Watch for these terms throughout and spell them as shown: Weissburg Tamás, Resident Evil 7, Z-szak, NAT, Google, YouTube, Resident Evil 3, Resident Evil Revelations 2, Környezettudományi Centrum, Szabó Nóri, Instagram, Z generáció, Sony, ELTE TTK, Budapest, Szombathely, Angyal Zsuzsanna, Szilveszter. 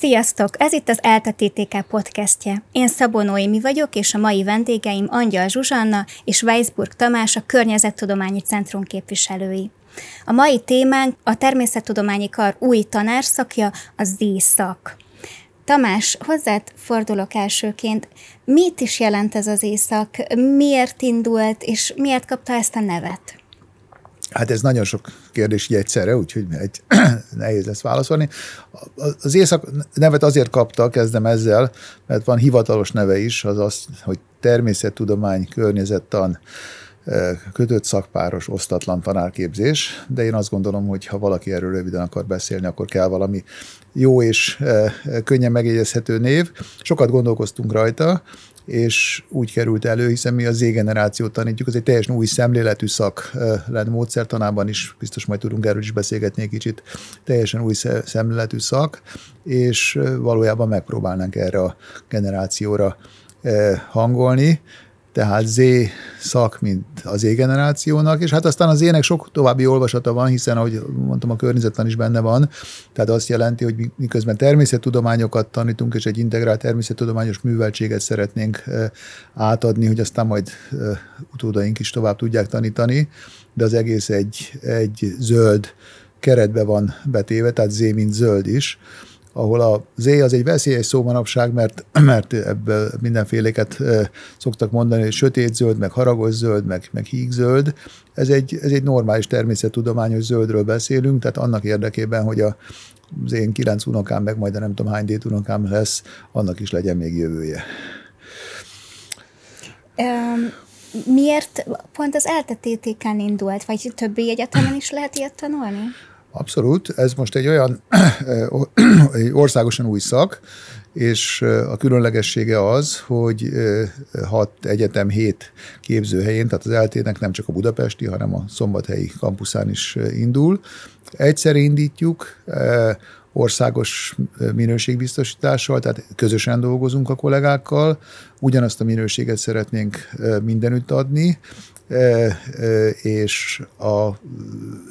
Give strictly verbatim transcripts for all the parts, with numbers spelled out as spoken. Sziasztok! Ez itt az ELTE té té ká podcastje. Én Szabó Nóri vagyok, és a mai vendégeim Angyal Zsuzsanna és Weissburg Tamás, a Környezettudományi Centrum képviselői. A mai témánk a természettudományi kar új tanárszakja, a Z-szak. Tamás, hozzád fordulok elsőként. Mit is jelent ez az Z-szak? Miért indult, és miért kapta ezt a nevet? Hát ez nagyon sok kérdés így egyszerre, úgyhogy egy, nehéz lesz válaszolni. Az Z-szak nevet azért kapta, kezdem ezzel, mert van hivatalos neve is, az az, hogy természettudomány, környezettan, kötött szakpáros, osztatlan tanárképzés, de én azt gondolom, hogy ha valaki erről röviden akar beszélni, akkor kell valami jó és könnyen megjegyezhető név. Sokat gondolkoztunk rajta, és úgy került elő, hiszen mi a Z generációt tanítjuk, az egy teljesen új szemléletű szak lenne módszertanában is, biztos majd tudunk erről is beszélgetni egy kicsit, teljesen új szemléletű szak, és valójában megpróbálnánk erre a generációra hangolni, tehát Z szak, mint az Z generációnak, és hát aztán az Z-nek sok további olvasata van, hiszen, ahogy mondtam, a környezettan is benne van, tehát azt jelenti, hogy miközben természettudományokat tanítunk, és egy integrált természettudományos műveltséget szeretnénk átadni, hogy aztán majd utódaink is tovább tudják tanítani, de az egész egy, egy zöld keretbe van betéve, tehát Z, mint zöld is, ahol a Z az egy veszélyes szó manapság, mert, mert ebből mindenféléket szoktak mondani, hogy sötétzöld, meg haragos zöld, meg, meg hígzöld. Ez egy, ez egy normális természettudományos zöldről beszélünk, tehát annak érdekében, hogy a, az én kilenc unokám, meg majd a nem tudom hány dédunokám lesz, annak is legyen még jövője. Um. Miért pont az ELTE té té kán indult, vagy többi egyetemen is lehet ilyet tanulni? Abszolút, ez most egy olyan egy országosan új szak, és a különlegessége az, hogy hat egyetem hét képzőhelyén, tehát az ELTE-nek nem csak a budapesti, hanem a szombathelyi kampuszán is indul. Egyszer indítjuk országos minőségbiztosítással, tehát közösen dolgozunk a kollégákkal, ugyanazt a minőséget szeretnénk mindenütt adni, és a,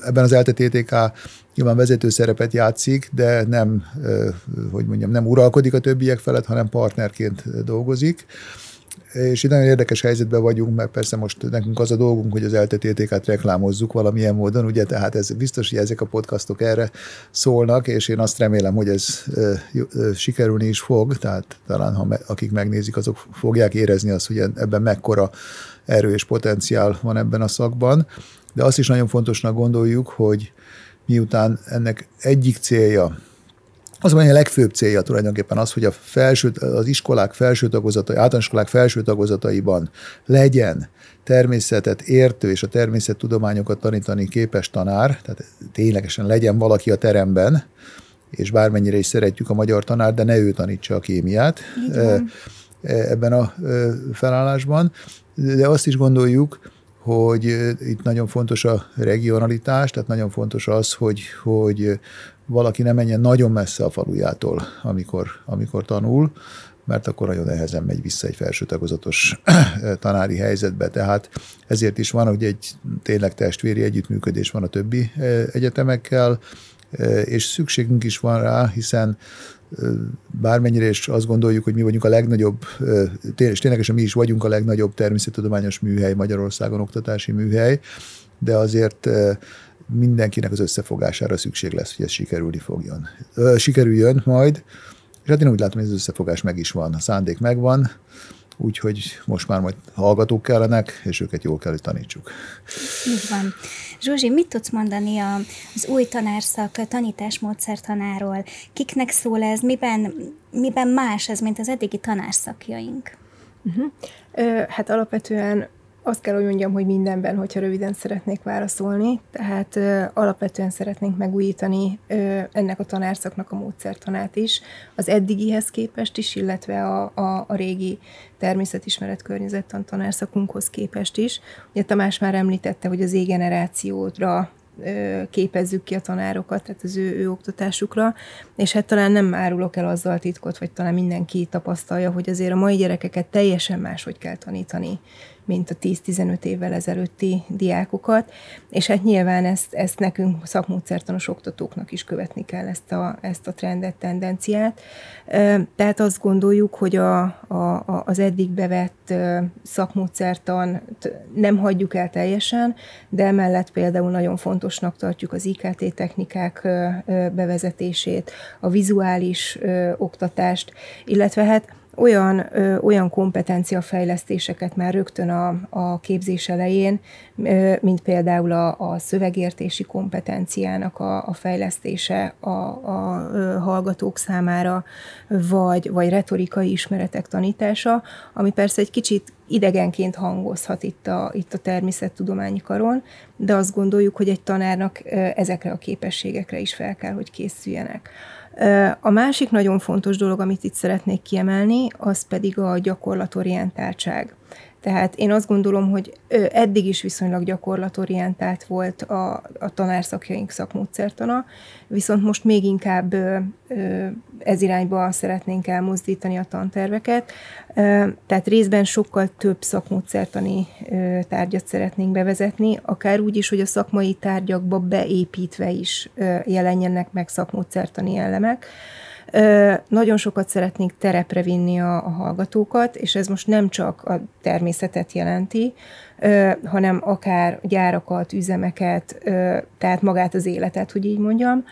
ebben az ELTE té té ká nyilván vezető szerepet játszik, de nem, hogy mondjam, nem uralkodik a többiek felett, hanem partnerként dolgozik. És itt nagyon érdekes helyzetben vagyunk, mert persze most nekünk az a dolgunk, hogy az ELTE té té kát reklámozzuk valamilyen módon, ugye, tehát ez biztos, hogy ezek a podcastok erre szólnak, és én azt remélem, hogy ez ö, ö, sikerülni is fog, tehát talán ha me, akik megnézik, azok fogják érezni azt, hogy ebben mekkora erő és potenciál van ebben a szakban, de azt is nagyon fontosnak gondoljuk, hogy miután ennek egyik célja, az van a legfőbb célja tulajdonképpen az, hogy a felső, az iskolák felső tagozatai, általános iskolák felső tagozataiban legyen természetet értő és a természettudományokat tanítani képes tanár, tehát ténylegesen legyen valaki a teremben, és bármennyire is szeretjük a magyar tanárt, de ne ő tanítsa a kémiát ebben a felállásban. De azt is gondoljuk, hogy itt nagyon fontos a regionalitás, tehát nagyon fontos az, hogy, hogy valaki ne menjen nagyon messze a falujától, amikor, amikor tanul, mert akkor nagyon nehezen megy vissza egy felsőtagozatos tanári helyzetbe. Tehát ezért is van, hogy egy tényleg testvéri együttműködés van a többi egyetemekkel, és szükségünk is van rá, hiszen bármennyire is azt gondoljuk, hogy mi vagyunk a legnagyobb, és ténylegesen mi is vagyunk a legnagyobb természettudományos műhely Magyarországon, oktatási műhely, de azért mindenkinek az összefogására szükség lesz, hogy ez sikerülni fogjon. Sikerüljön majd, és hát én úgy látom, hogy az összefogás meg is van, a szándék megvan, úgyhogy most már majd hallgatók kellenek, és őket jól kell, hogy tanítsuk. Így van. Zsuzsi, mit tudsz mondani az új tanárszak tanításmódszertanáról? Kiknek szól ez? Miben, miben más ez, mint az eddigi tanárszakjaink? Uh-huh. Ö, hát alapvetően azt kell, hogy mondjam, hogy mindenben, hogyha röviden szeretnék válaszolni, tehát ö, alapvetően szeretnénk megújítani ö, ennek a tanárszaknak a módszertanát is, az eddigihez képest is, illetve a, a, a régi természetismeret környezettan tanárszakunkhoz képest is. Ugye Tamás már említette, hogy az Z generációra ö, képezzük ki a tanárokat, tehát az ő, ő oktatásukra, és hát talán nem árulok el azzal a titkot, vagy talán mindenki tapasztalja, hogy azért a mai gyerekeket teljesen máshogy kell tanítani, mint a tíz-tizenöt évvel ezelőtti diákokat, és hát nyilván ezt, ezt nekünk szakmódszertanos oktatóknak is követni kell, ezt a, ezt a trendet, tendenciát. Tehát azt gondoljuk, hogy a, a, az eddig bevett szakmódszertant nem hagyjuk el teljesen, de emellett például nagyon fontosnak tartjuk az I K T technikák bevezetését, a vizuális oktatást, illetve hát olyan, ö, olyan kompetenciafejlesztéseket már rögtön a, a képzés elején, ö, mint például a, a szövegértési kompetenciának a, a fejlesztése a, a ö, hallgatók számára, vagy, vagy retorikai ismeretek tanítása, ami persze egy kicsit idegenként hangozhat itt a, itt a természettudományi karon, de azt gondoljuk, hogy egy tanárnak ezekre a képességekre is fel kell, hogy készüljenek. A másik nagyon fontos dolog, amit itt szeretnék kiemelni, az pedig a gyakorlatorientáltság. Tehát én azt gondolom, hogy eddig is viszonylag gyakorlatorientált volt a, a tanárszakjaink szakmódszertana, viszont most még inkább ez irányba szeretnénk elmozdítani a tanterveket. Tehát részben sokkal több szakmódszertani tárgyat szeretnénk bevezetni, akár úgy is, hogy a szakmai tárgyakba beépítve is jelenjenek meg szakmódszertani elemek. Nagyon sokat szeretnénk terepre vinni a, a hallgatókat, és ez most nem csak a természetet jelenti, hanem akár gyárakat, üzemeket, tehát magát az életet, hogy így mondjam,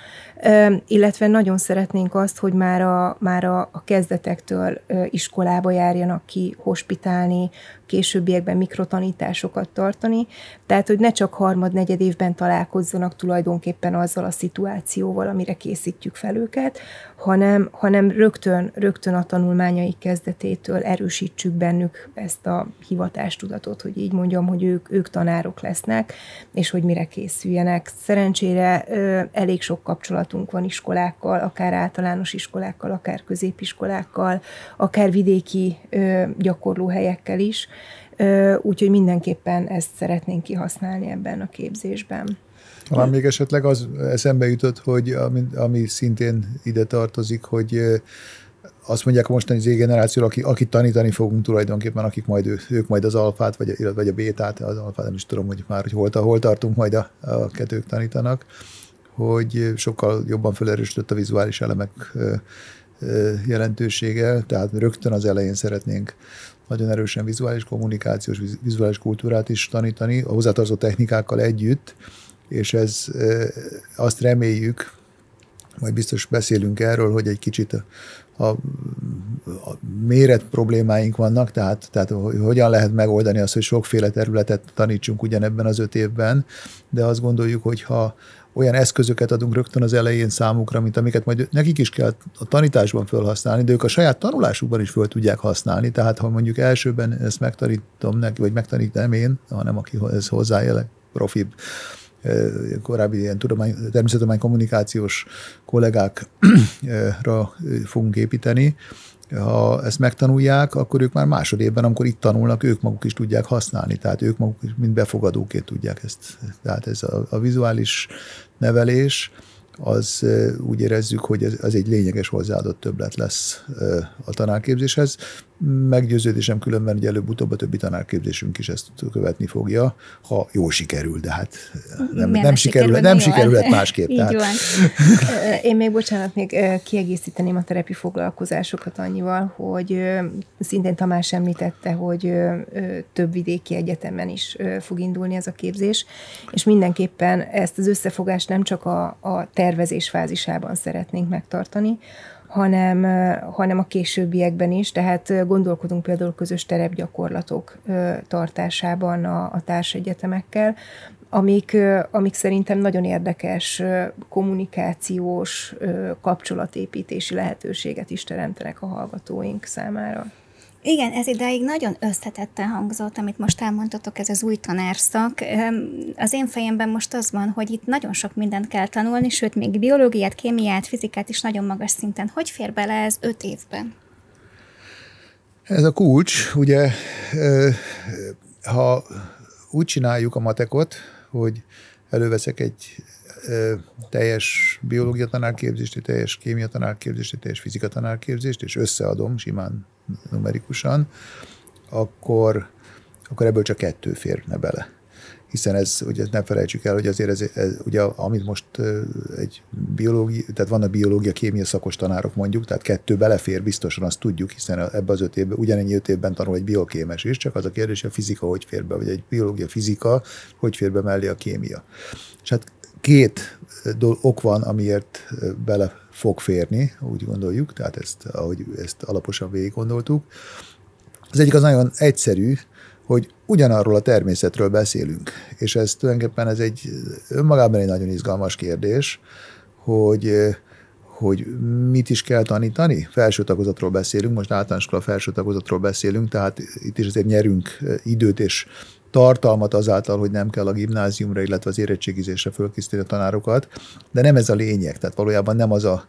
illetve nagyon szeretnénk azt, hogy már a, már a kezdetektől iskolába járjanak ki, hospitálni, későbbiekben mikrotanításokat tartani, tehát hogy ne csak harmad-negyed évben találkozzanak tulajdonképpen azzal a szituációval, amire készítjük fel őket, hanem, hanem rögtön, rögtön a tanulmányaik kezdetétől erősítsük bennük ezt a hivatástudatot, hogy így mondjam, hogy ők, ők tanárok lesznek, és hogy mire készüljenek. Szerencsére ö, elég sok kapcsolatunk van iskolákkal, akár általános iskolákkal, akár középiskolákkal, akár vidéki ö, gyakorlóhelyekkel is, ö, úgyhogy mindenképpen ezt szeretnénk kihasználni ebben a képzésben. Talán még esetleg az eszembe jutott, hogy ami, ami szintén ide tartozik, hogy azt mondják mostani Z generációra, akit aki tanítani fogunk tulajdonképpen, akik majd ő, ők majd az alfát, vagy, vagy a bétát, az alfát nem is tudom, hogy már hogy hol, hol tartunk, majd a, a kettők tanítanak, hogy sokkal jobban felerősödött a vizuális elemek jelentősége, tehát rögtön az elején szeretnénk nagyon erősen vizuális kommunikációs, vizuális kultúrát is tanítani, a hozzátartozó technikákkal együtt, és ez azt reméljük, majd biztos beszélünk erről, hogy egy kicsit a, a, a méret problémáink vannak, tehát, tehát hogyan lehet megoldani azt, hogy sokféle területet tanítsunk ugyanebben az öt évben, de azt gondoljuk, hogy ha olyan eszközöket adunk rögtön az elején számukra, mint amiket majd nekik is kell a tanításban felhasználni, de ők a saját tanulásukban is föl tudják használni, tehát ha mondjuk elsőben ezt megtanítom neki, vagy megtanítom én, hanem aki ez hozzájel, profibb, korábbi ilyen tudomány, természettudomány kommunikációs kollégákra fogunk építeni. Ha ezt megtanulják, akkor ők már másodévben, amikor itt tanulnak, ők maguk is tudják használni, tehát ők maguk is mind befogadóként tudják ezt. Tehát ez a, a vizuális nevelés, az úgy érezzük, hogy ez, ez egy lényeges hozzáadott többlet lesz a tanárképzéshez. Meggyőződésem különben, hogy előbb-utóbb a többi tanárképzésünk is ezt követni fogja, ha jól sikerül, de hát nem, nem sikerül, nem sikerülhet másképp. Így van. Én még, bocsánat, még kiegészíteném a terepi foglalkozásokat annyival, hogy szintén Tamás említette, hogy több vidéki egyetemen is fog indulni ez a képzés, és mindenképpen ezt az összefogást nem csak a, a tervezés fázisában szeretnénk megtartani, Hanem, hanem a későbbiekben is, tehát gondolkodunk például közös terepgyakorlatok tartásában a, a társegyetemekkel, amik, amik szerintem nagyon érdekes kommunikációs, kapcsolatépítési lehetőséget is teremtenek a hallgatóink számára. Igen, ez idáig nagyon összetetten hangzott, amit most elmondtatok, ez az új tanárszak. Az én fejemben most az van, hogy itt nagyon sok mindent kell tanulni, sőt, még biológiát, kémiát, fizikát is nagyon magas szinten. Hogy fér bele ez öt évben? Ez a kulcs, ugye, ha úgy csináljuk a matekot, hogy előveszek egy teljes biológia tanárképzést, teljes kémia tanárképzést, teljes fizika tanárképzést, és összeadom simán numerikusan, akkor akkor ebből csak kettő férne bele. Hiszen ez, ugye nem felejtsük el, hogy azért ez, ez ugye, amit most egy biológia, tehát vannak biológia, kémia szakos tanárok mondjuk, tehát kettő belefér, biztosan azt tudjuk, hiszen ebbe az öt évben, ugyanennyi öt évben tanul egy biokémes is, csak az a kérdés, hogy a fizika hogy fér be, vagy egy biológia fizika, hogy fér be mellé a kémia. És hát két ok van, amiért bele fog férni, úgy gondoljuk, tehát ezt, ahogy ezt alaposan végig gondoltuk. Az egyik az nagyon egyszerű, hogy ugyanarról a természetről beszélünk. És ez tulajdonképpen ez egy önmagában egy nagyon izgalmas kérdés, hogy, hogy mit is kell tanítani? Felső tagozatról beszélünk, most általános iskola felső tagozatról beszélünk, tehát itt is azért nyerünk időt és tartalmat azáltal, hogy nem kell a gimnáziumra, illetve az érettségizésre fölkészíteni a tanárokat, de nem ez a lényeg. Tehát valójában nem az a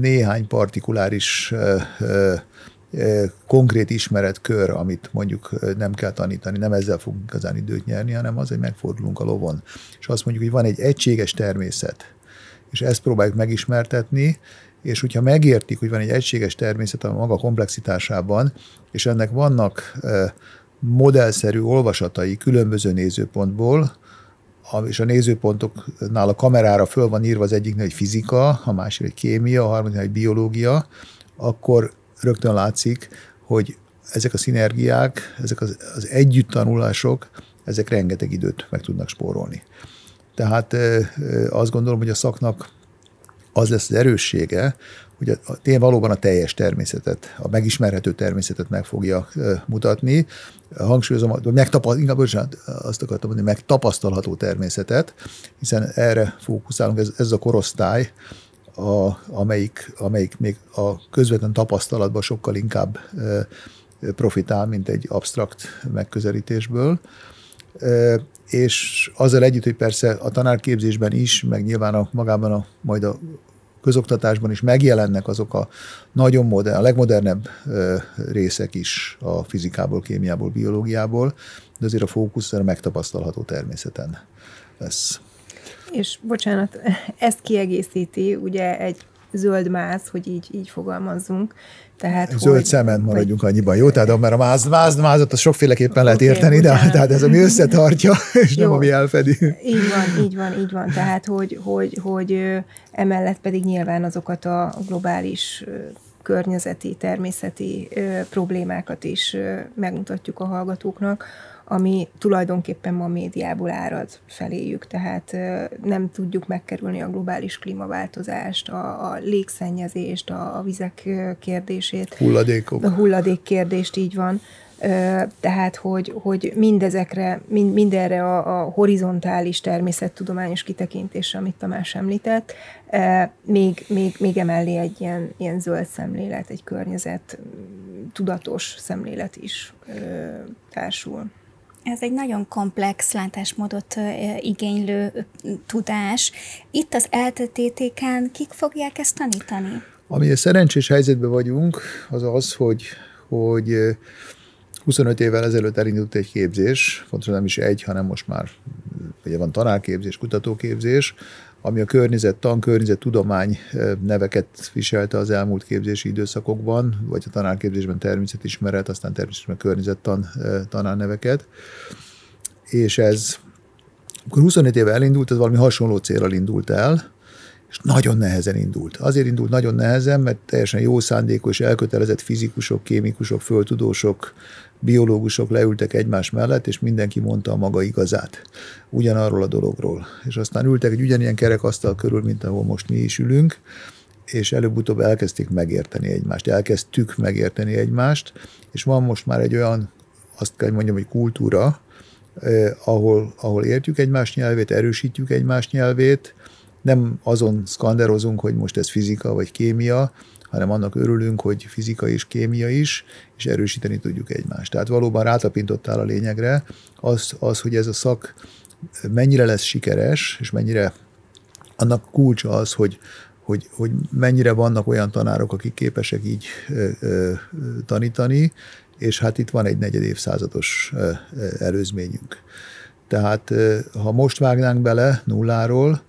néhány partikuláris konkrét ismeretkör, amit mondjuk nem kell tanítani, nem ezzel fogunk igazán időt nyerni, hanem az, hogy megfordulunk a lovon. És azt mondjuk, hogy van egy egységes természet, és ezt próbáljuk megismertetni, és hogyha megértik, hogy van egy egységes természet a maga komplexitásában, és ennek vannak modellszerű olvasatai különböző nézőpontból, és a nézőpontoknál a kamerára föl van írva az egyiknél, hogy fizika, a másik, hogy kémia, a harmadiknél, hogy biológia, akkor rögtön látszik, hogy ezek a szinergiák, ezek az, az együtt tanulások, ezek rengeteg időt meg tudnak spórolni. Tehát azt gondolom, hogy a szaknak az lesz az erőssége, hogy tényleg valóban a teljes természetet, a megismerhető természetet meg fogja mutatni. Hangsúlyozom, inkább azt akartam mondani, megtapasztalható természetet, hiszen erre fókuszálunk, ez, ez a korosztály, A, amelyik, amelyik még a közvetlen tapasztalatban sokkal inkább e, profitál, mint egy absztrakt megközelítésből. E, és azzal együtt, hogy persze a tanárképzésben is, meg nyilván a, magában a, majd a közoktatásban is megjelennek azok a nagyon modern, a legmodernebb e, részek is a fizikából, kémiából, biológiából, de azért a fókusz a megtapasztalható természeten lesz. És bocsánat, ezt kiegészíti ugye egy zöld máz, hogy így, így fogalmazzunk. Tehát zöld hogy, szemen maradjunk vagy... annyiban, jó? Tehát már a máz, máz, mázat azt sokféleképpen lehet okay, érteni, de tehát ez ami összetartja, és jó, nem ami elfedi. Így van, így van, így van. Tehát, hogy, hogy, hogy emellett pedig nyilván azokat a globális környezeti, természeti problémákat is megmutatjuk a hallgatóknak, ami tulajdonképpen ma a médiából árad feléjük, tehát nem tudjuk megkerülni a globális klímaváltozást, a, a légszennyezést, a, a vizek kérdését. Hulladékok. A hulladék kérdést, így van. Tehát, hogy, hogy mindezekre, mind, mindenre a, a horizontális természettudományos kitekintésre, amit Tamás említett, még, még, még emellé egy ilyen, ilyen zöld szemlélet, egy környezet tudatos szemlélet is társul. Ez egy nagyon komplex látásmódot igénylő tudás. Itt az ELTE té té kán kik fogják ezt tanítani? Ami szerencsés helyzetben vagyunk, az az, hogy, hogy huszonöt évvel ezelőtt elindult egy képzés, pontosan nem is egy, hanem most már ugye van tanárképzés, kutatóképzés, ami a környezettan, környezettudomány neveket viselte az elmúlt képzési időszakokban, vagy a tanárképzésben természetismeret, aztán természetesen környezettan tanárneveket. És ez, akkor huszonöt éve elindult, ez valami hasonló célral indult el, és nagyon nehezen indult. Azért indult nagyon nehezen, mert teljesen jó szándékos, elkötelezett fizikusok, kémikusok, földtudósok, biológusok leültek egymás mellett, és mindenki mondta a maga igazát ugyanarról a dologról. És aztán ültek egy ugyanilyen kerekasztal körül, mint ahol most mi is ülünk, és előbb-utóbb elkezdték megérteni egymást, elkezdtük megérteni egymást, és van most már egy olyan, azt kell mondjam, hogy kultúra, eh, ahol, ahol értjük egymás nyelvét, erősítjük egymás nyelvét, nem azon szkanderozunk, hogy most ez fizika vagy kémia, hanem annak örülünk, hogy fizika is, kémia is, és erősíteni tudjuk egymást. Tehát valóban rátapintottál a lényegre, az, az, hogy ez a szak mennyire lesz sikeres, és mennyire annak kulcsa az, hogy, hogy, hogy mennyire vannak olyan tanárok, akik képesek így ö, ö, tanítani, és hát itt van egy negyed évszázados ö, ö, előzményünk. Tehát ö, ha most vágnánk bele nulláról,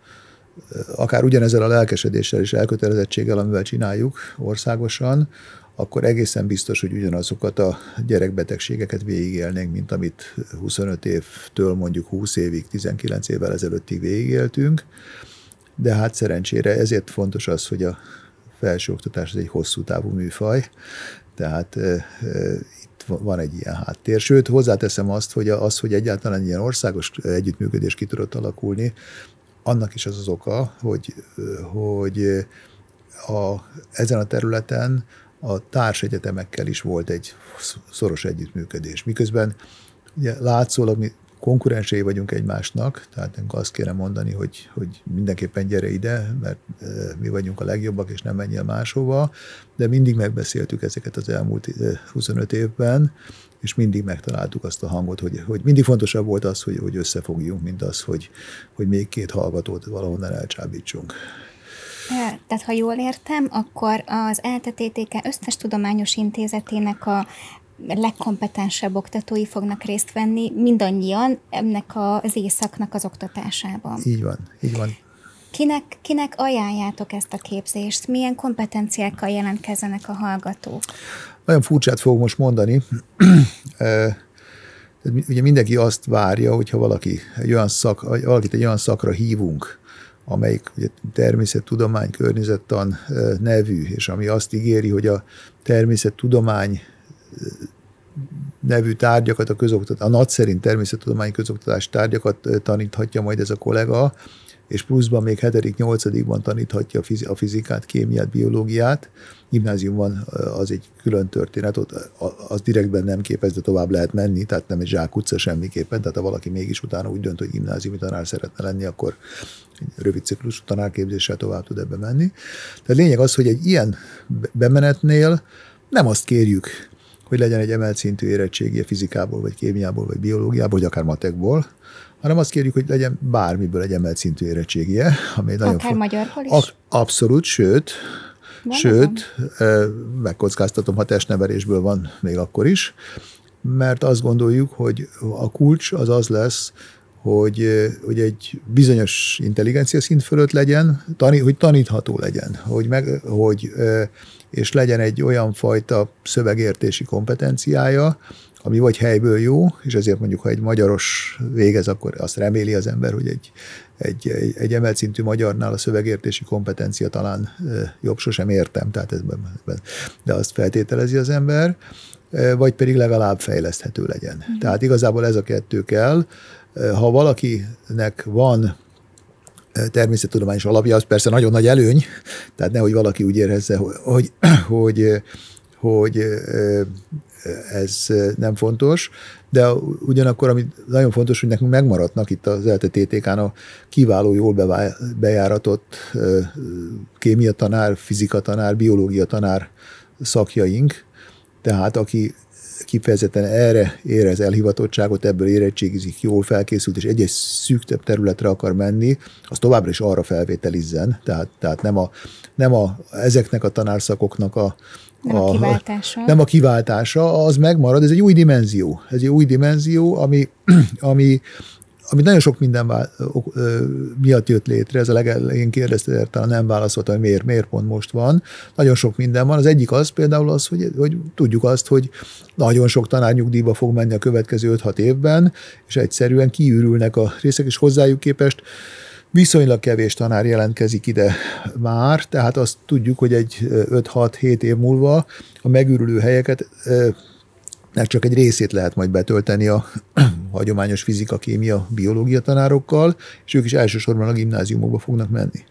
akár ugyanezzel a lelkesedéssel és elkötelezettséggel, amivel csináljuk országosan, akkor egészen biztos, hogy ugyanazokat a gyerekbetegségeket végigélnénk, mint amit huszonöt évtől mondjuk húsz évig, tizenkilenc évvel ezelőttig végigéltünk. De hát szerencsére ezért fontos az, hogy a felsőoktatás az egy hosszú távú műfaj, tehát e, e, itt van egy ilyen háttér. Sőt, hozzáteszem azt, hogy az, hogy egyáltalán ilyen országos együttműködés ki tudott alakulni, annak is az az oka, hogy, hogy a, ezen a területen a társegyetemekkel is volt egy szoros együttműködés. Miközben ugye, látszólag mi konkurensei vagyunk egymásnak, tehát azt kéne mondani, hogy, hogy mindenképpen gyere ide, mert mi vagyunk a legjobbak, és nem menjél máshova, de mindig megbeszéltük ezeket az elmúlt huszonöt évben, és mindig megtaláltuk azt a hangot, hogy, hogy mindig fontosabb volt az, hogy, hogy összefogjunk, mint az, hogy, hogy még két hallgatót valahonnan elcsábítsunk. Tehát, ha jól értem, akkor az ELTE té té ká összes tudományos intézetének a legkompetensebb oktatói fognak részt venni mindannyian ennek az éjszaknak az oktatásában. Így van, így van. Kinek, kinek ajánljátok ezt a képzést? Milyen kompetenciákkal jelentkezzenek a hallgatók? Nagyon furcsát fogok most mondani. Ugye mindenki azt várja, hogyha valaki egy olyan szak, valakit egy olyan szakra hívunk, amelyik ugye, természettudomány, környezettan nevű, és ami azt ígéri, hogy a természettudomány nevű tárgyakat, a, közoktatás, a NAT szerint természettudományi közoktatás tárgyakat taníthatja majd ez a kollega, és pluszban még hetedik-nyolcadikban taníthatja a fizikát, kémiát, biológiát. Gimnáziumban az egy külön történet, ott az direktben nem képez, de tovább lehet menni, tehát nem egy zsákutca semmiképpen, tehát ha valaki mégis utána úgy dönt, hogy gimnáziumi tanár szeretne lenni, akkor egy rövid ciklus tanárképzéssel tovább tud ebbe menni. Tehát lényeg az, hogy egy ilyen bemenetnél nem azt kérjük, hogy legyen egy emelt szintű érettségi fizikából, vagy kémiából, vagy biológiából, vagy akár matekból, hanem azt kérjük, hogy legyen bármiből egy emelt szintű érettségie. Ami nagyon akár magyarból is? A- abszolút, sőt, van sőt megkockáztatom, ha testnevelésből van még akkor is, mert azt gondoljuk, hogy a kulcs az az lesz, hogy, hogy egy bizonyos intelligencia szint fölött legyen, tanít, hogy tanítható legyen, hogy, meg, hogy és legyen egy olyan fajta szövegértési kompetenciája, ami vagy helyből jó, és ezért mondjuk, ha egy magyaros végez, akkor azt reméli az ember, hogy egy, egy, egy, egy emelt szintű magyarnál a szövegértési kompetencia talán jobb, sosem értem, tehát ez, de azt feltételezi az ember, vagy pedig legalább fejleszthető legyen. Mm. Tehát igazából ez a kettő kell. Ha valakinek van természettudományos alapja, az persze nagyon nagy előny, tehát nehogy valaki úgy érezze, hogy, hogy, hogy ez nem fontos, de ugyanakkor, ami nagyon fontos, hogy nekünk megmaradnak itt az ELTE té té kán a kiváló, jól bejáratott kémiatanár, fizikatanár, biológiatanár szakjaink, tehát aki kifejezetten erre érez elhivatottságot, ebből érettségizik, jól felkészült, és egy-egy szűkebb területre akar menni, az továbbra is arra felvételizzen. Tehát, tehát nem, a, nem a, ezeknek a tanárszakoknak a, nem a, a kiváltása. Nem a kiváltása, az megmarad, ez egy új dimenzió. Ez egy új dimenzió, ami, ami, ami nagyon sok minden vál, ö, miatt jött létre. Ez a legelején kérdezte, talán nem válaszoltam, hogy miért, miért pont most van. Nagyon sok minden van. Az egyik az például az, hogy, hogy tudjuk azt, hogy nagyon sok tanár nyugdíjba fog menni a következő öt-hat évben, és egyszerűen kiürülnek a részek, és hozzájuk képest viszonylag kevés tanár jelentkezik ide már, tehát azt tudjuk, hogy egy öt-hat-hét év múlva a megürülő helyeket csak egy részét lehet majd betölteni a hagyományos fizika, kémia, biológia tanárokkal, és ők is elsősorban a gimnáziumokba fognak menni.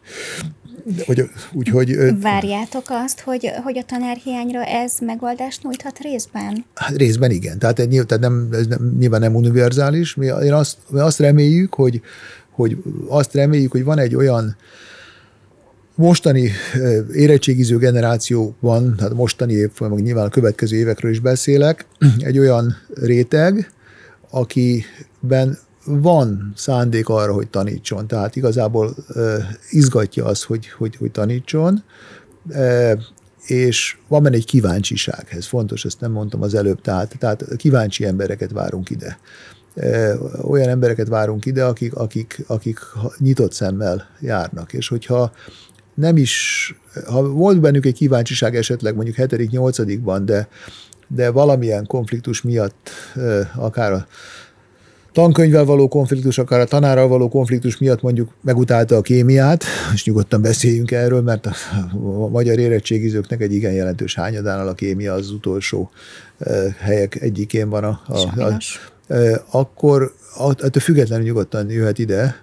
Hogy, úgy, hogy, várjátok azt, hogy, hogy a tanárhiányra ez megoldást nyújthat részben? Hát részben igen, tehát, tehát nem, ez nem, nyilván nem univerzális. Mi azt, mi azt reméljük, hogy hogy azt reméljük, hogy van egy olyan mostani érettségiző generációban, hát mostani évfolyamban, nyilván a következő évekről is beszélek, egy olyan réteg, akiben van szándék arra, hogy tanítson. Tehát igazából izgatja az, hogy, hogy, hogy tanítson, és van benne egy kíváncsiság. Ez fontos, ezt nem mondtam az előbb, tehát, tehát kíváncsi embereket várunk ide. Olyan embereket várunk ide, akik, akik, akik nyitott szemmel járnak, és hogyha nem is, ha volt bennük egy kíváncsiság esetleg mondjuk hetedik-nyolcadikban, de, de valamilyen konfliktus miatt, akár a tankönyvvel való konfliktus, akár a tanárral való konfliktus miatt mondjuk megutálta a kémiát, és nyugodtan beszéljünk erről, mert a magyar érettségizőknek egy igen jelentős hányadánál a kémia az utolsó helyek egyikén van. A, a, a, akkor attól függetlenül nyugodtan jöhet ide,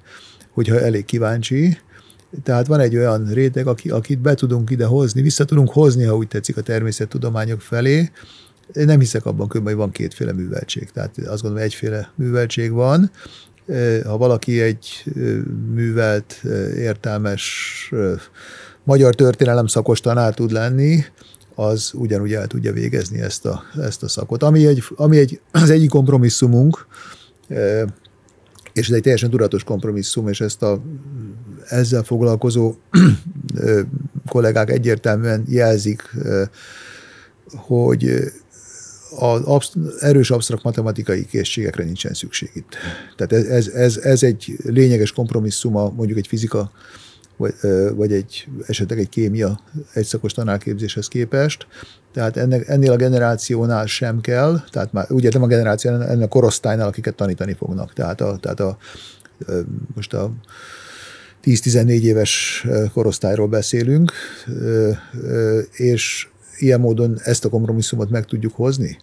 hogyha elég kíváncsi. Tehát van egy olyan réteg, akit be tudunk ide hozni, vissza tudunk hozni, ha úgy tetszik, a természettudományok felé. Én nem hiszek abban különben, hogy van kétféle műveltség. Tehát azt gondolom, egyféle műveltség van. Ha valaki egy művelt, értelmes magyar történelem szakos tanár tud lenni, az ugyanúgy el tudja végezni ezt a, ezt a szakot. Ami, egy, ami egy, az egyik kompromisszumunk, és ez egy teljesen tudatos kompromisszum, és ezt a ezzel foglalkozó kollégák egyértelműen jelzik, hogy az absz- erős absztrakt matematikai készségekre nincsen szükség itt. Tehát ez, ez, ez egy lényeges kompromisszuma mondjuk egy fizika, vagy, vagy egy, esetleg egy kémia egyszakos tanárképzéshez képest. Tehát ennek, ennél a generációnál sem kell, tehát már úgy értem a generációnál, ennél a korosztálynál, akiket tanítani fognak. Tehát a, tehát a most a tíz-tizennégy éves korosztályról beszélünk, és ilyen módon ezt a kompromisszumot meg tudjuk hozni,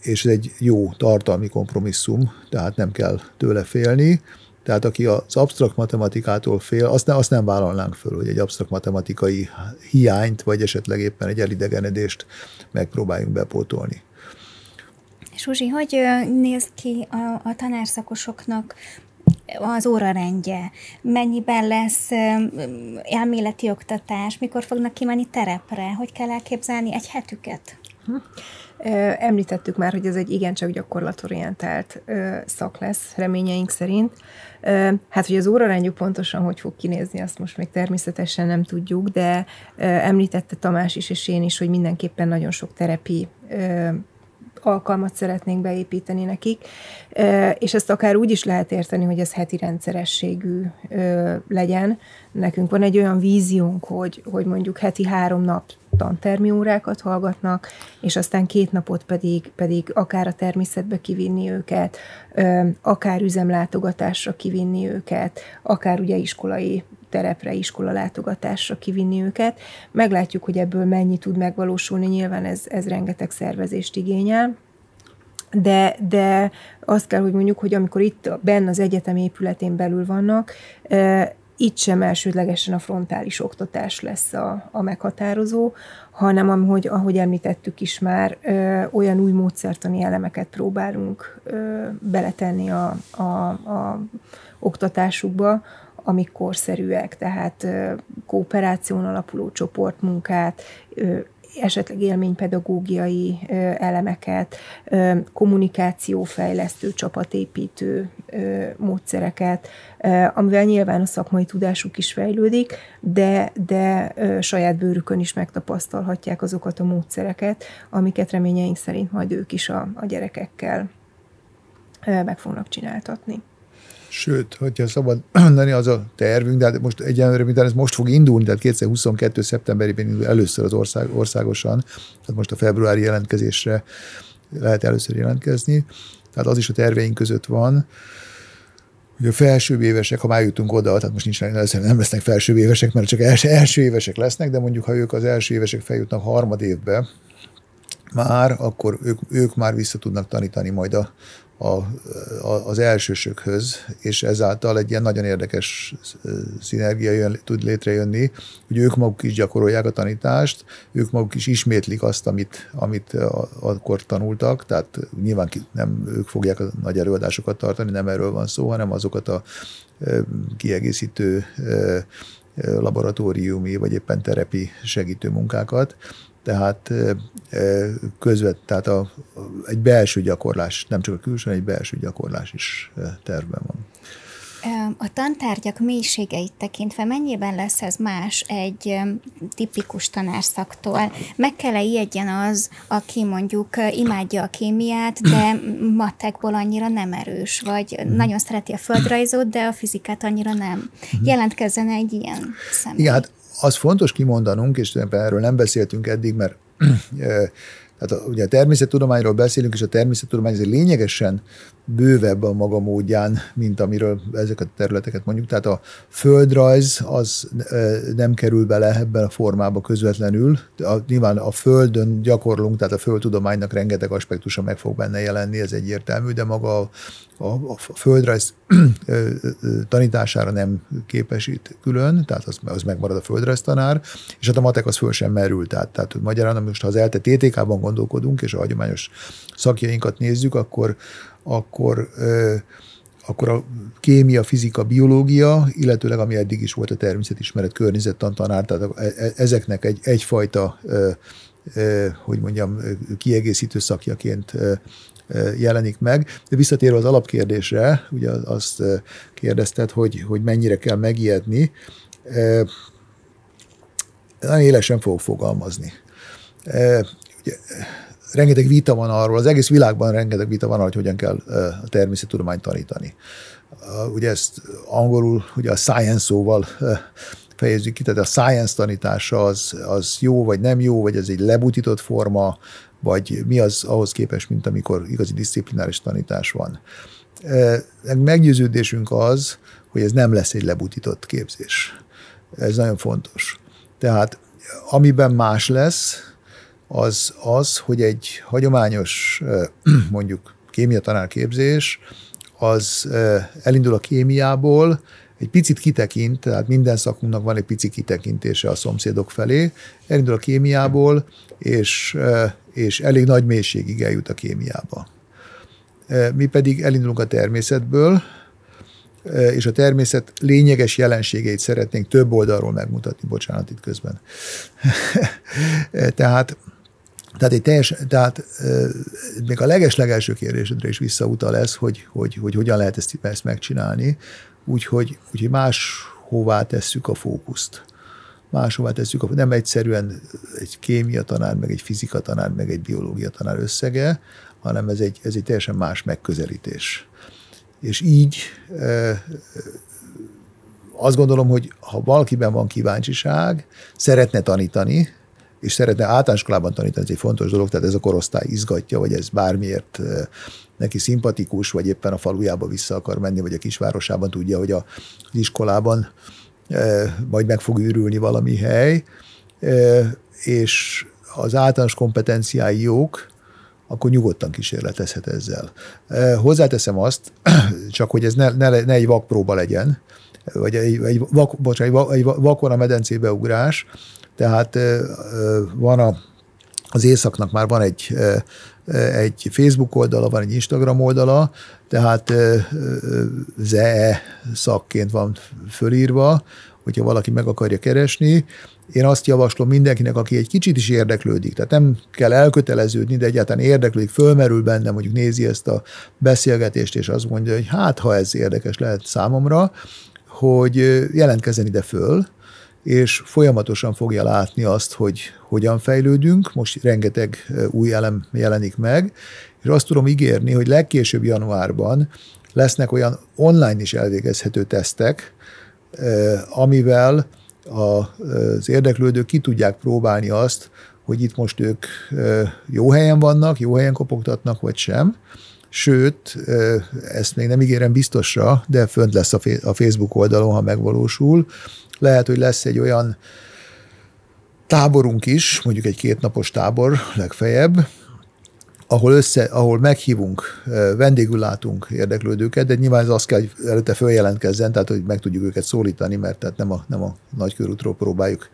és ez egy jó tartalmi kompromisszum, tehát nem kell tőle félni. Tehát aki az absztrakt matematikától fél, azt, ne, azt nem vállalnánk föl, hogy egy absztrakt matematikai hiányt, vagy esetleg éppen egy elidegenedést megpróbáljunk bepótolni. Zsuzsi, hogy néz ki a, a tanárszakosoknak az órarendje? Mennyiben lesz elméleti oktatás? Mikor fognak kimenni terepre? Hogy kell elképzelni egy hetüket? Említettük már, hogy ez egy igencsak gyakorlatorientált szak lesz, reményeink szerint. Hát, hogy az órarendjük pontosan hogy fog kinézni, azt most még természetesen nem tudjuk, de említette Tamás is és én is, hogy mindenképpen nagyon sok terepi alkalmat szeretnénk beépíteni nekik, és ezt akár úgy is lehet érteni, hogy ez heti rendszerességű legyen. Nekünk van egy olyan víziónk, hogy, hogy mondjuk heti három nap tantermi órákat hallgatnak, és aztán két napot pedig, pedig akár a természetbe kivinni őket, akár üzemlátogatásra kivinni őket, akár ugye iskolai terepre, iskolalátogatásra kivinni őket. Meglátjuk, hogy ebből mennyi tud megvalósulni, nyilván ez, ez rengeteg szervezést igényel. De, de azt kell, hogy mondjuk, hogy amikor itt benn az egyetem épületén belül vannak, itt sem elsődlegesen a frontális oktatás lesz a, a meghatározó, hanem ahogy, ahogy említettük is már, ö, olyan új módszertani elemeket próbálunk ö, beletenni a, a, a oktatásukba, amik korszerűek, tehát ö, kooperáción alapuló csoportmunkát, ö, esetleg élménypedagógiai ö, elemeket, ö, kommunikációfejlesztő, csapatépítő ö, módszereket, ö, amivel nyilván a szakmai tudásuk is fejlődik, de, de ö, saját bőrükön is megtapasztalhatják azokat a módszereket, amiket reményeink szerint majd ők is a, a gyerekekkel ö, meg fognak csináltatni. Sőt, hogyha szabad mondani, az a tervünk, de hát most egyenlőre, mint ez most fog indulni, tehát kétezer-huszonkettő. szeptemberében indul először az ország, országosan, tehát most a februári jelentkezésre lehet először jelentkezni, tehát az is a terveink között van, hogy a felsőbb évesek, ha már jutunk oda, tehát most nincs, nem lesznek felsőbb évesek, mert csak els, első évesek lesznek, de mondjuk, ha ők az első évesek feljutnak harmad évbe már, akkor ők, ők már vissza tudnak tanítani majd a A, a, az elsősökhöz, és ezáltal egy ilyen nagyon érdekes szinergia jön, tud létrejönni, hogy ők maguk is gyakorolják a tanítást, ők maguk is ismétlik azt, amit, amit akkor tanultak, tehát nyilván nem ők fogják a nagy előadásokat tartani, nem erről van szó, hanem azokat a kiegészítő laboratóriumi, vagy éppen terepi segítő munkákat. Tehát közvet, tehát a, egy belső gyakorlás, nem csak a külső, egy belső gyakorlás is tervben van. A tantárgyak mélységeit tekintve mennyiben lesz ez más egy tipikus tanárszaktól? Meg kell-e ijedjen az, aki mondjuk imádja a kémiát, de matekból annyira nem erős, vagy hmm. nagyon szereti a földrajzot, de a fizikát annyira nem. Hmm. Jelentkezzen egy ilyen személy? Igen, hát az fontos kimondanunk, és erről nem beszéltünk eddig, mert tehát ugye a természettudományról beszélünk, és a természettudomány azért lényegesen bővebb a maga módján, mint amiről ezeket a területeket mondjuk. Tehát a földrajz az nem kerül bele ebben a formába közvetlenül. A, nyilván a földön gyakorlunk, tehát a földtudománynak rengeteg aspektusa meg fog benne jelenni, ez egyértelmű, de maga a, a, a földrajz tanítására nem képesít külön, tehát az, az megmarad a földrajztanár, és hát a matek az föl sem merül. Tehát, tehát magyarán, most ha az ELTE té té ká-ban gondolkodunk, és a hagyományos szakjainkat nézzük, akkor akkor, euh, akkor a kémia, fizika, biológia, illetőleg ami eddig is volt a természetismeret, környezettantanár, tehát ezeknek egy, egyfajta, euh, euh, hogy mondjam, kiegészítő szakjaként euh, jelenik meg. De visszatérve az alapkérdésre, ugye azt kérdezted, hogy, hogy mennyire kell megijedni, euh, nagyon élesen fogok fogalmazni. E, ugye, rengeteg vita van arról, az egész világban rengeteg vita van arról, hogy hogyan kell a természettudományt tanítani. Ugye ezt angolul ugye a science szóval fejezzük ki, tehát a science tanítása az, az jó vagy nem jó, vagy ez egy lebutított forma, vagy mi az ahhoz képest, mint amikor igazi diszciplináris tanítás van. Meggyőződésünk az, hogy ez nem lesz egy lebutított képzés. Ez nagyon fontos. Tehát amiben más lesz, az az, hogy egy hagyományos, mondjuk kémiatanárképzés, az elindul a kémiából, egy picit kitekint, tehát minden szakunknak van egy pici kitekintése a szomszédok felé, elindul a kémiából, és, és elég nagy mélységig eljut a kémiába. Mi pedig elindulunk a természetből, és a természet lényeges jelenségeit szeretnénk több oldalról megmutatni, bocsánat, itt közben. tehát Tehát, egy teljes, tehát euh, még a leges-legelső kérdésedre is visszautal ez, hogy, hogy, hogy hogyan lehet ezt, ezt megcsinálni, úgyhogy úgy, máshová tesszük a fókuszt. Máshová tesszük a nem egyszerűen egy kémia tanár, meg egy fizika tanár, meg egy biológia tanár összege, hanem ez egy, ez egy teljesen más megközelítés. És így euh, azt gondolom, hogy ha valakiben van kíváncsiság, szeretne tanítani, és szeretne általánoskolában tanítani, ez egy fontos dolog, tehát ez a korosztály izgatja, vagy ez bármiért neki szimpatikus, vagy éppen a falujába vissza akar menni, vagy a kisvárosában tudja, hogy az iskolában majd meg fog őrülni valami hely, és az általános kompetenciái jók, akkor nyugodtan kísérletezhet ezzel. Hozzáteszem azt, csak hogy ez ne, ne, ne egy vakpróba legyen, vagy egy, egy, vak, bocsánat, egy vakon a medencébe ugrás. Tehát van a, az Északnak már van egy, egy Facebook oldala, van egy Instagram oldala, tehát ze szakként van fölírva, hogyha valaki meg akarja keresni. Én azt javaslom mindenkinek, aki egy kicsit is érdeklődik, tehát nem kell elköteleződni, de egyáltalán érdeklődik, fölmerül bennem, mondjuk nézi ezt a beszélgetést, és azt mondja, hogy hát, ha ez érdekes lehet számomra, hogy jelentkezzen ide föl, és folyamatosan fogja látni azt, hogy hogyan fejlődünk, most rengeteg új elem jelenik meg, és azt tudom ígérni, hogy legkésőbb januárban lesznek olyan online is elvégezhető tesztek, amivel az érdeklődők ki tudják próbálni azt, hogy itt most ők jó helyen vannak, jó helyen kopogtatnak, vagy sem. Sőt, ezt még nem ígérem biztosra, de fönt lesz a Facebook oldalon, ha megvalósul. Lehet, hogy lesz egy olyan táborunk is, mondjuk egy kétnapos tábor legfeljebb, ahol, össze, ahol meghívunk, vendégül látunk érdeklődőket, de nyilván ez azt kell, hogy előtte följelentkezzen, tehát hogy meg tudjuk őket szólítani, mert tehát nem a, nem a nagykörútról próbáljuk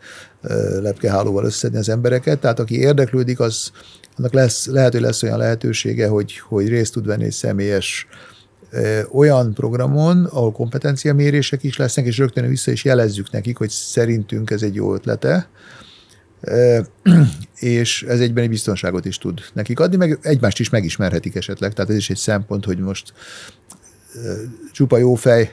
lepkehálóval összedni az embereket. Tehát aki érdeklődik, az, annak lesz, lehet, hogy lesz olyan lehetősége, hogy, hogy részt tud venni egy személyes olyan programon, ahol kompetenciamérések is lesznek, és rögtön vissza is jelezzük nekik, hogy szerintünk ez egy jó ötlete, és ez egyben egy biztonságot is tud nekik adni, meg egymást is megismerhetik esetleg, tehát ez is egy szempont, hogy most csupa jófej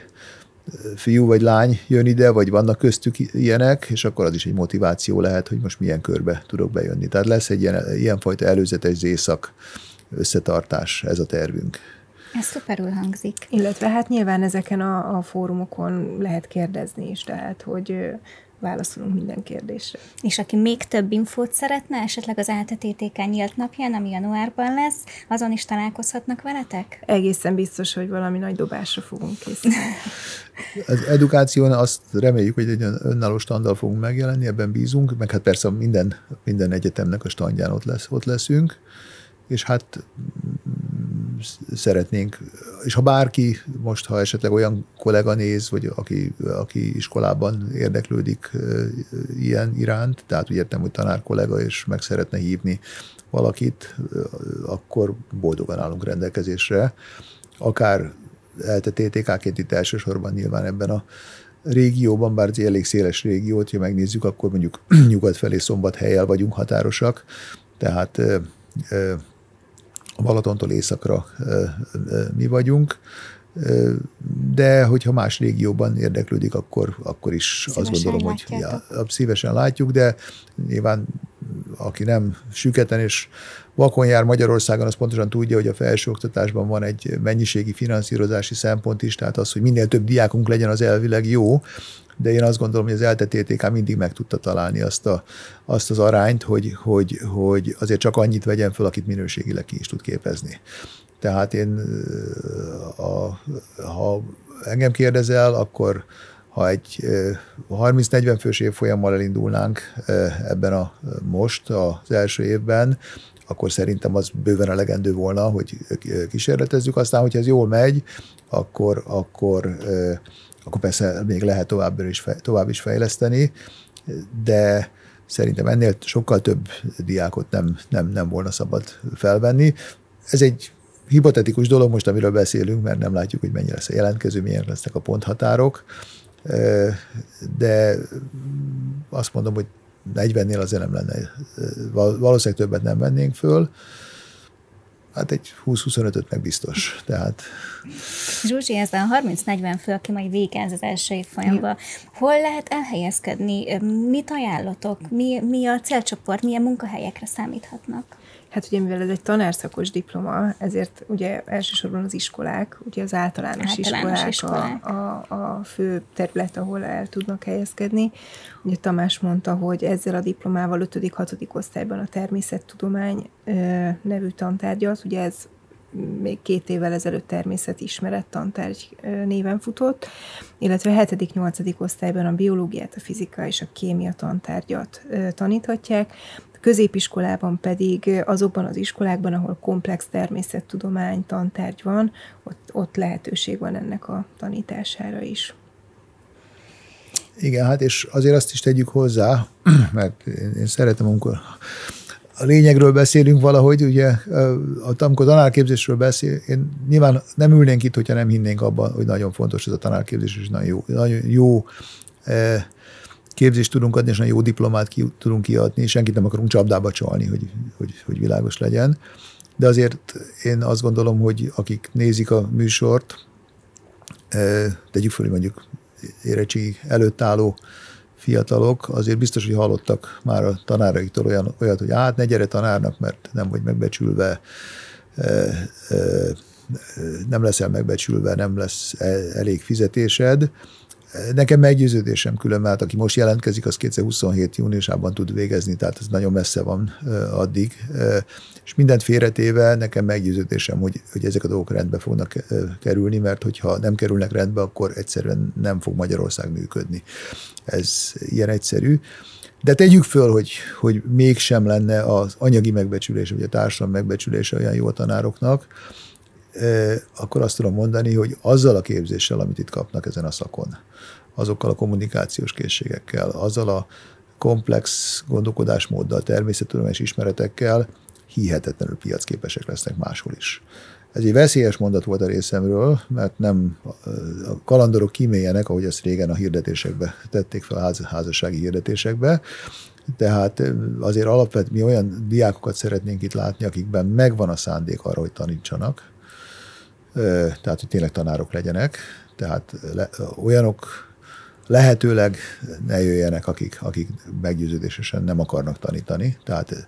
fiú vagy lány jön ide, vagy vannak köztük ilyenek, és akkor az is egy motiváció lehet, hogy most milyen körbe tudok bejönni. Tehát lesz egy ilyen, ilyenfajta előzetes zészak összetartás, ez a tervünk. Ez szuperül hangzik. Illetve hát nyilván ezeken a, a fórumokon lehet kérdezni is, tehát hogy válaszolunk minden kérdésre. És aki még több infót szeretne, esetleg az ELTE té té ká nyílt napján, ami januárban lesz, azon is találkozhatnak veletek? Egészen biztos, hogy valami nagy dobásra fogunk készülni. Az edukáción azt reméljük, hogy egy önálló standal fogunk megjelenni, ebben bízunk, meg hát persze minden, minden egyetemnek a standján ott, lesz, ott leszünk, és hát szeretnénk, és ha bárki most, ha esetleg olyan kollega néz, vagy aki, aki iskolában érdeklődik ilyen iránt, tehát úgy értem, hogy tanár kollega, és meg szeretne hívni valakit, akkor boldogan állunk rendelkezésre. Akár ELTE té té ká-ként itt elsősorban nyilván ebben a régióban, bár ez elég széles régiót, ha megnézzük, akkor mondjuk nyugat felé Szombathellyel vagyunk határosak, tehát a Balatontól északra mi vagyunk, de hogyha más régióban érdeklődik, akkor, akkor is szívesen azt gondolom, hogy já, szívesen látjuk, de nyilván aki nem süketen és vakon jár Magyarországon, az pontosan tudja, hogy a felsőoktatásban van egy mennyiségi finanszírozási szempont is, tehát az, hogy minél több diákunk legyen, az elvileg jó, de én azt gondolom, hogy az ELTE té té ká mindig meg tudta találni azt, a, azt az arányt, hogy, hogy, hogy azért csak annyit vegyen fel, akit minőségileg ki is tud képezni. Tehát én, a, ha engem kérdezel, akkor ha egy harminc-negyven fős évfolyammal elindulnánk ebben a most, az első évben, akkor szerintem az bőven elegendő volna, hogy kísérletezzük. Aztán, hogyha ez jól megy, akkor, akkor, akkor persze még lehet tovább is, tovább is fejleszteni, de szerintem ennél sokkal több diákot nem, nem, nem volna szabad felvenni. Ez egy hipotetikus dolog most, amiről beszélünk, mert nem látjuk, hogy mennyi lesz a jelentkező, milyen lesznek a ponthatárok, de azt mondom, hogy negyvennél azért nem lenne, valószínűleg többet nem vennénk föl, hát egy húsz-huszonötöt meg biztos, tehát. Zsuzsi, ez a harminc-negyven fő, aki majd végáz az első évfolyamban, hol lehet elhelyezkedni, mit ajánlotok, mi, mi a célcsoport, milyen munkahelyekre számíthatnak? Hát ugye, mivel ez egy tanárszakos diploma, ezért ugye elsősorban az iskolák, ugye az általános, általános iskolák, iskolák. A, a, a fő terület, ahol el tudnak helyezkedni. Ugye Tamás mondta, hogy ezzel a diplomával ötödik-hatodik osztályban a természettudomány ö, nevű tantárgyat, ugye ez még két évvel ezelőtt természetismeret tantárgy néven futott, illetve hetedik-nyolcadik osztályban a biológiát, a fizika és a kémia tantárgyat ö, taníthatják, középiskolában pedig azokban az iskolákban, ahol komplex természettudomány tantárgy van, ott, ott lehetőség van ennek a tanítására is. Igen, hát és azért azt is tegyük hozzá, mert én szeretem, amikor a lényegről beszélünk valahogy, ugye, amikor tanárképzésről beszél, én nyilván nem ülnénk itt, hogyha nem hinnénk abban, hogy nagyon fontos ez a tanárképzés, és nagyon jó, nagyon jó képzést tudunk adni, és nagyon jó diplomát ki, tudunk kiadni, és senkit nem akarunk csapdába csalni, hogy, hogy, hogy világos legyen. De azért én azt gondolom, hogy akik nézik a műsort, tegyük föl, hogy mondjuk érettségi előtt álló fiatalok, azért biztos, hogy hallottak már a tanáraiktól olyan, olyat, hogy hát ne gyere tanárnak, mert nem vagy megbecsülve, nem leszel megbecsülve, nem lesz elég fizetésed. Nekem meggyőződésem külön, mert aki most jelentkezik, az kétezer-huszonhét júniusában tud végezni, tehát ez nagyon messze van addig. És mindent félretéve nekem meggyőződésem, hogy, hogy ezek a dolgok rendbe fognak kerülni, mert hogyha nem kerülnek rendbe, akkor egyszerűen nem fog Magyarország működni. Ez ilyen egyszerű. De tegyük föl, hogy, hogy mégsem lenne az anyagi megbecsülése, vagy a társadalom megbecsülése olyan jó a tanároknak, akkor azt tudom mondani, hogy azzal a képzéssel, amit itt kapnak ezen a szakon, azokkal a kommunikációs készségekkel, azzal a komplex gondolkodásmóddal, természettudományos ismeretekkel hihetetlenül piacképesek lesznek máshol is. Ez egy veszélyes mondat volt a részemről, mert nem a kalandorok kíméljenek, ahogy ezt régen a hirdetésekbe tették fel, a házassági hirdetésekbe. Tehát azért alapvetően mi olyan diákokat szeretnénk itt látni, akikben megvan a szándék arra, hogy tanítsanak, tehát, hogy tényleg tanárok legyenek, tehát le, olyanok lehetőleg ne jöjjenek, akik, akik meggyőződésesen nem akarnak tanítani, tehát,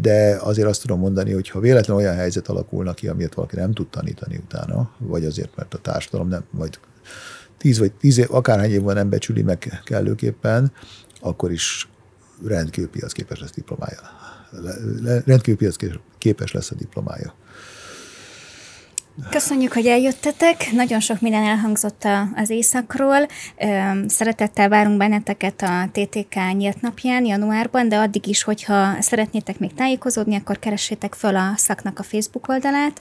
de azért azt tudom mondani, hogy ha véletlenül olyan helyzet alakulna ki, amiért valaki nem tud tanítani utána, vagy azért, mert a társadalom nem, vagy tíz vagy tíz év, akárhány év van, nem becsüli meg kellőképpen, akkor is rendkívül piacképes lesz diplomája. Rendkívül piacképes lesz a diplomája. Köszönjük, hogy eljöttetek. Nagyon sok minden elhangzott az éjszakról. Szeretettel várunk benneteket a té té ká nyílt napján, januárban, de addig is, hogyha szeretnétek még tájékozódni, akkor keressétek föl a szaknak a Facebook oldalát.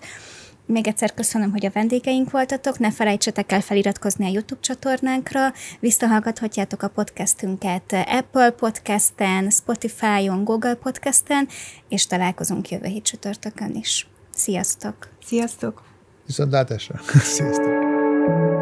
Még egyszer köszönöm, hogy a vendégeink voltatok, ne felejtsetek el feliratkozni a YouTube csatornánkra, visszahallgathatjátok a podcastünket Apple Podcasten, Spotify-on, Google Podcasten, és találkozunk jövő hét csütörtökön is. Sziasztok! Sziasztok! Viszontlátásra! Sziasztok!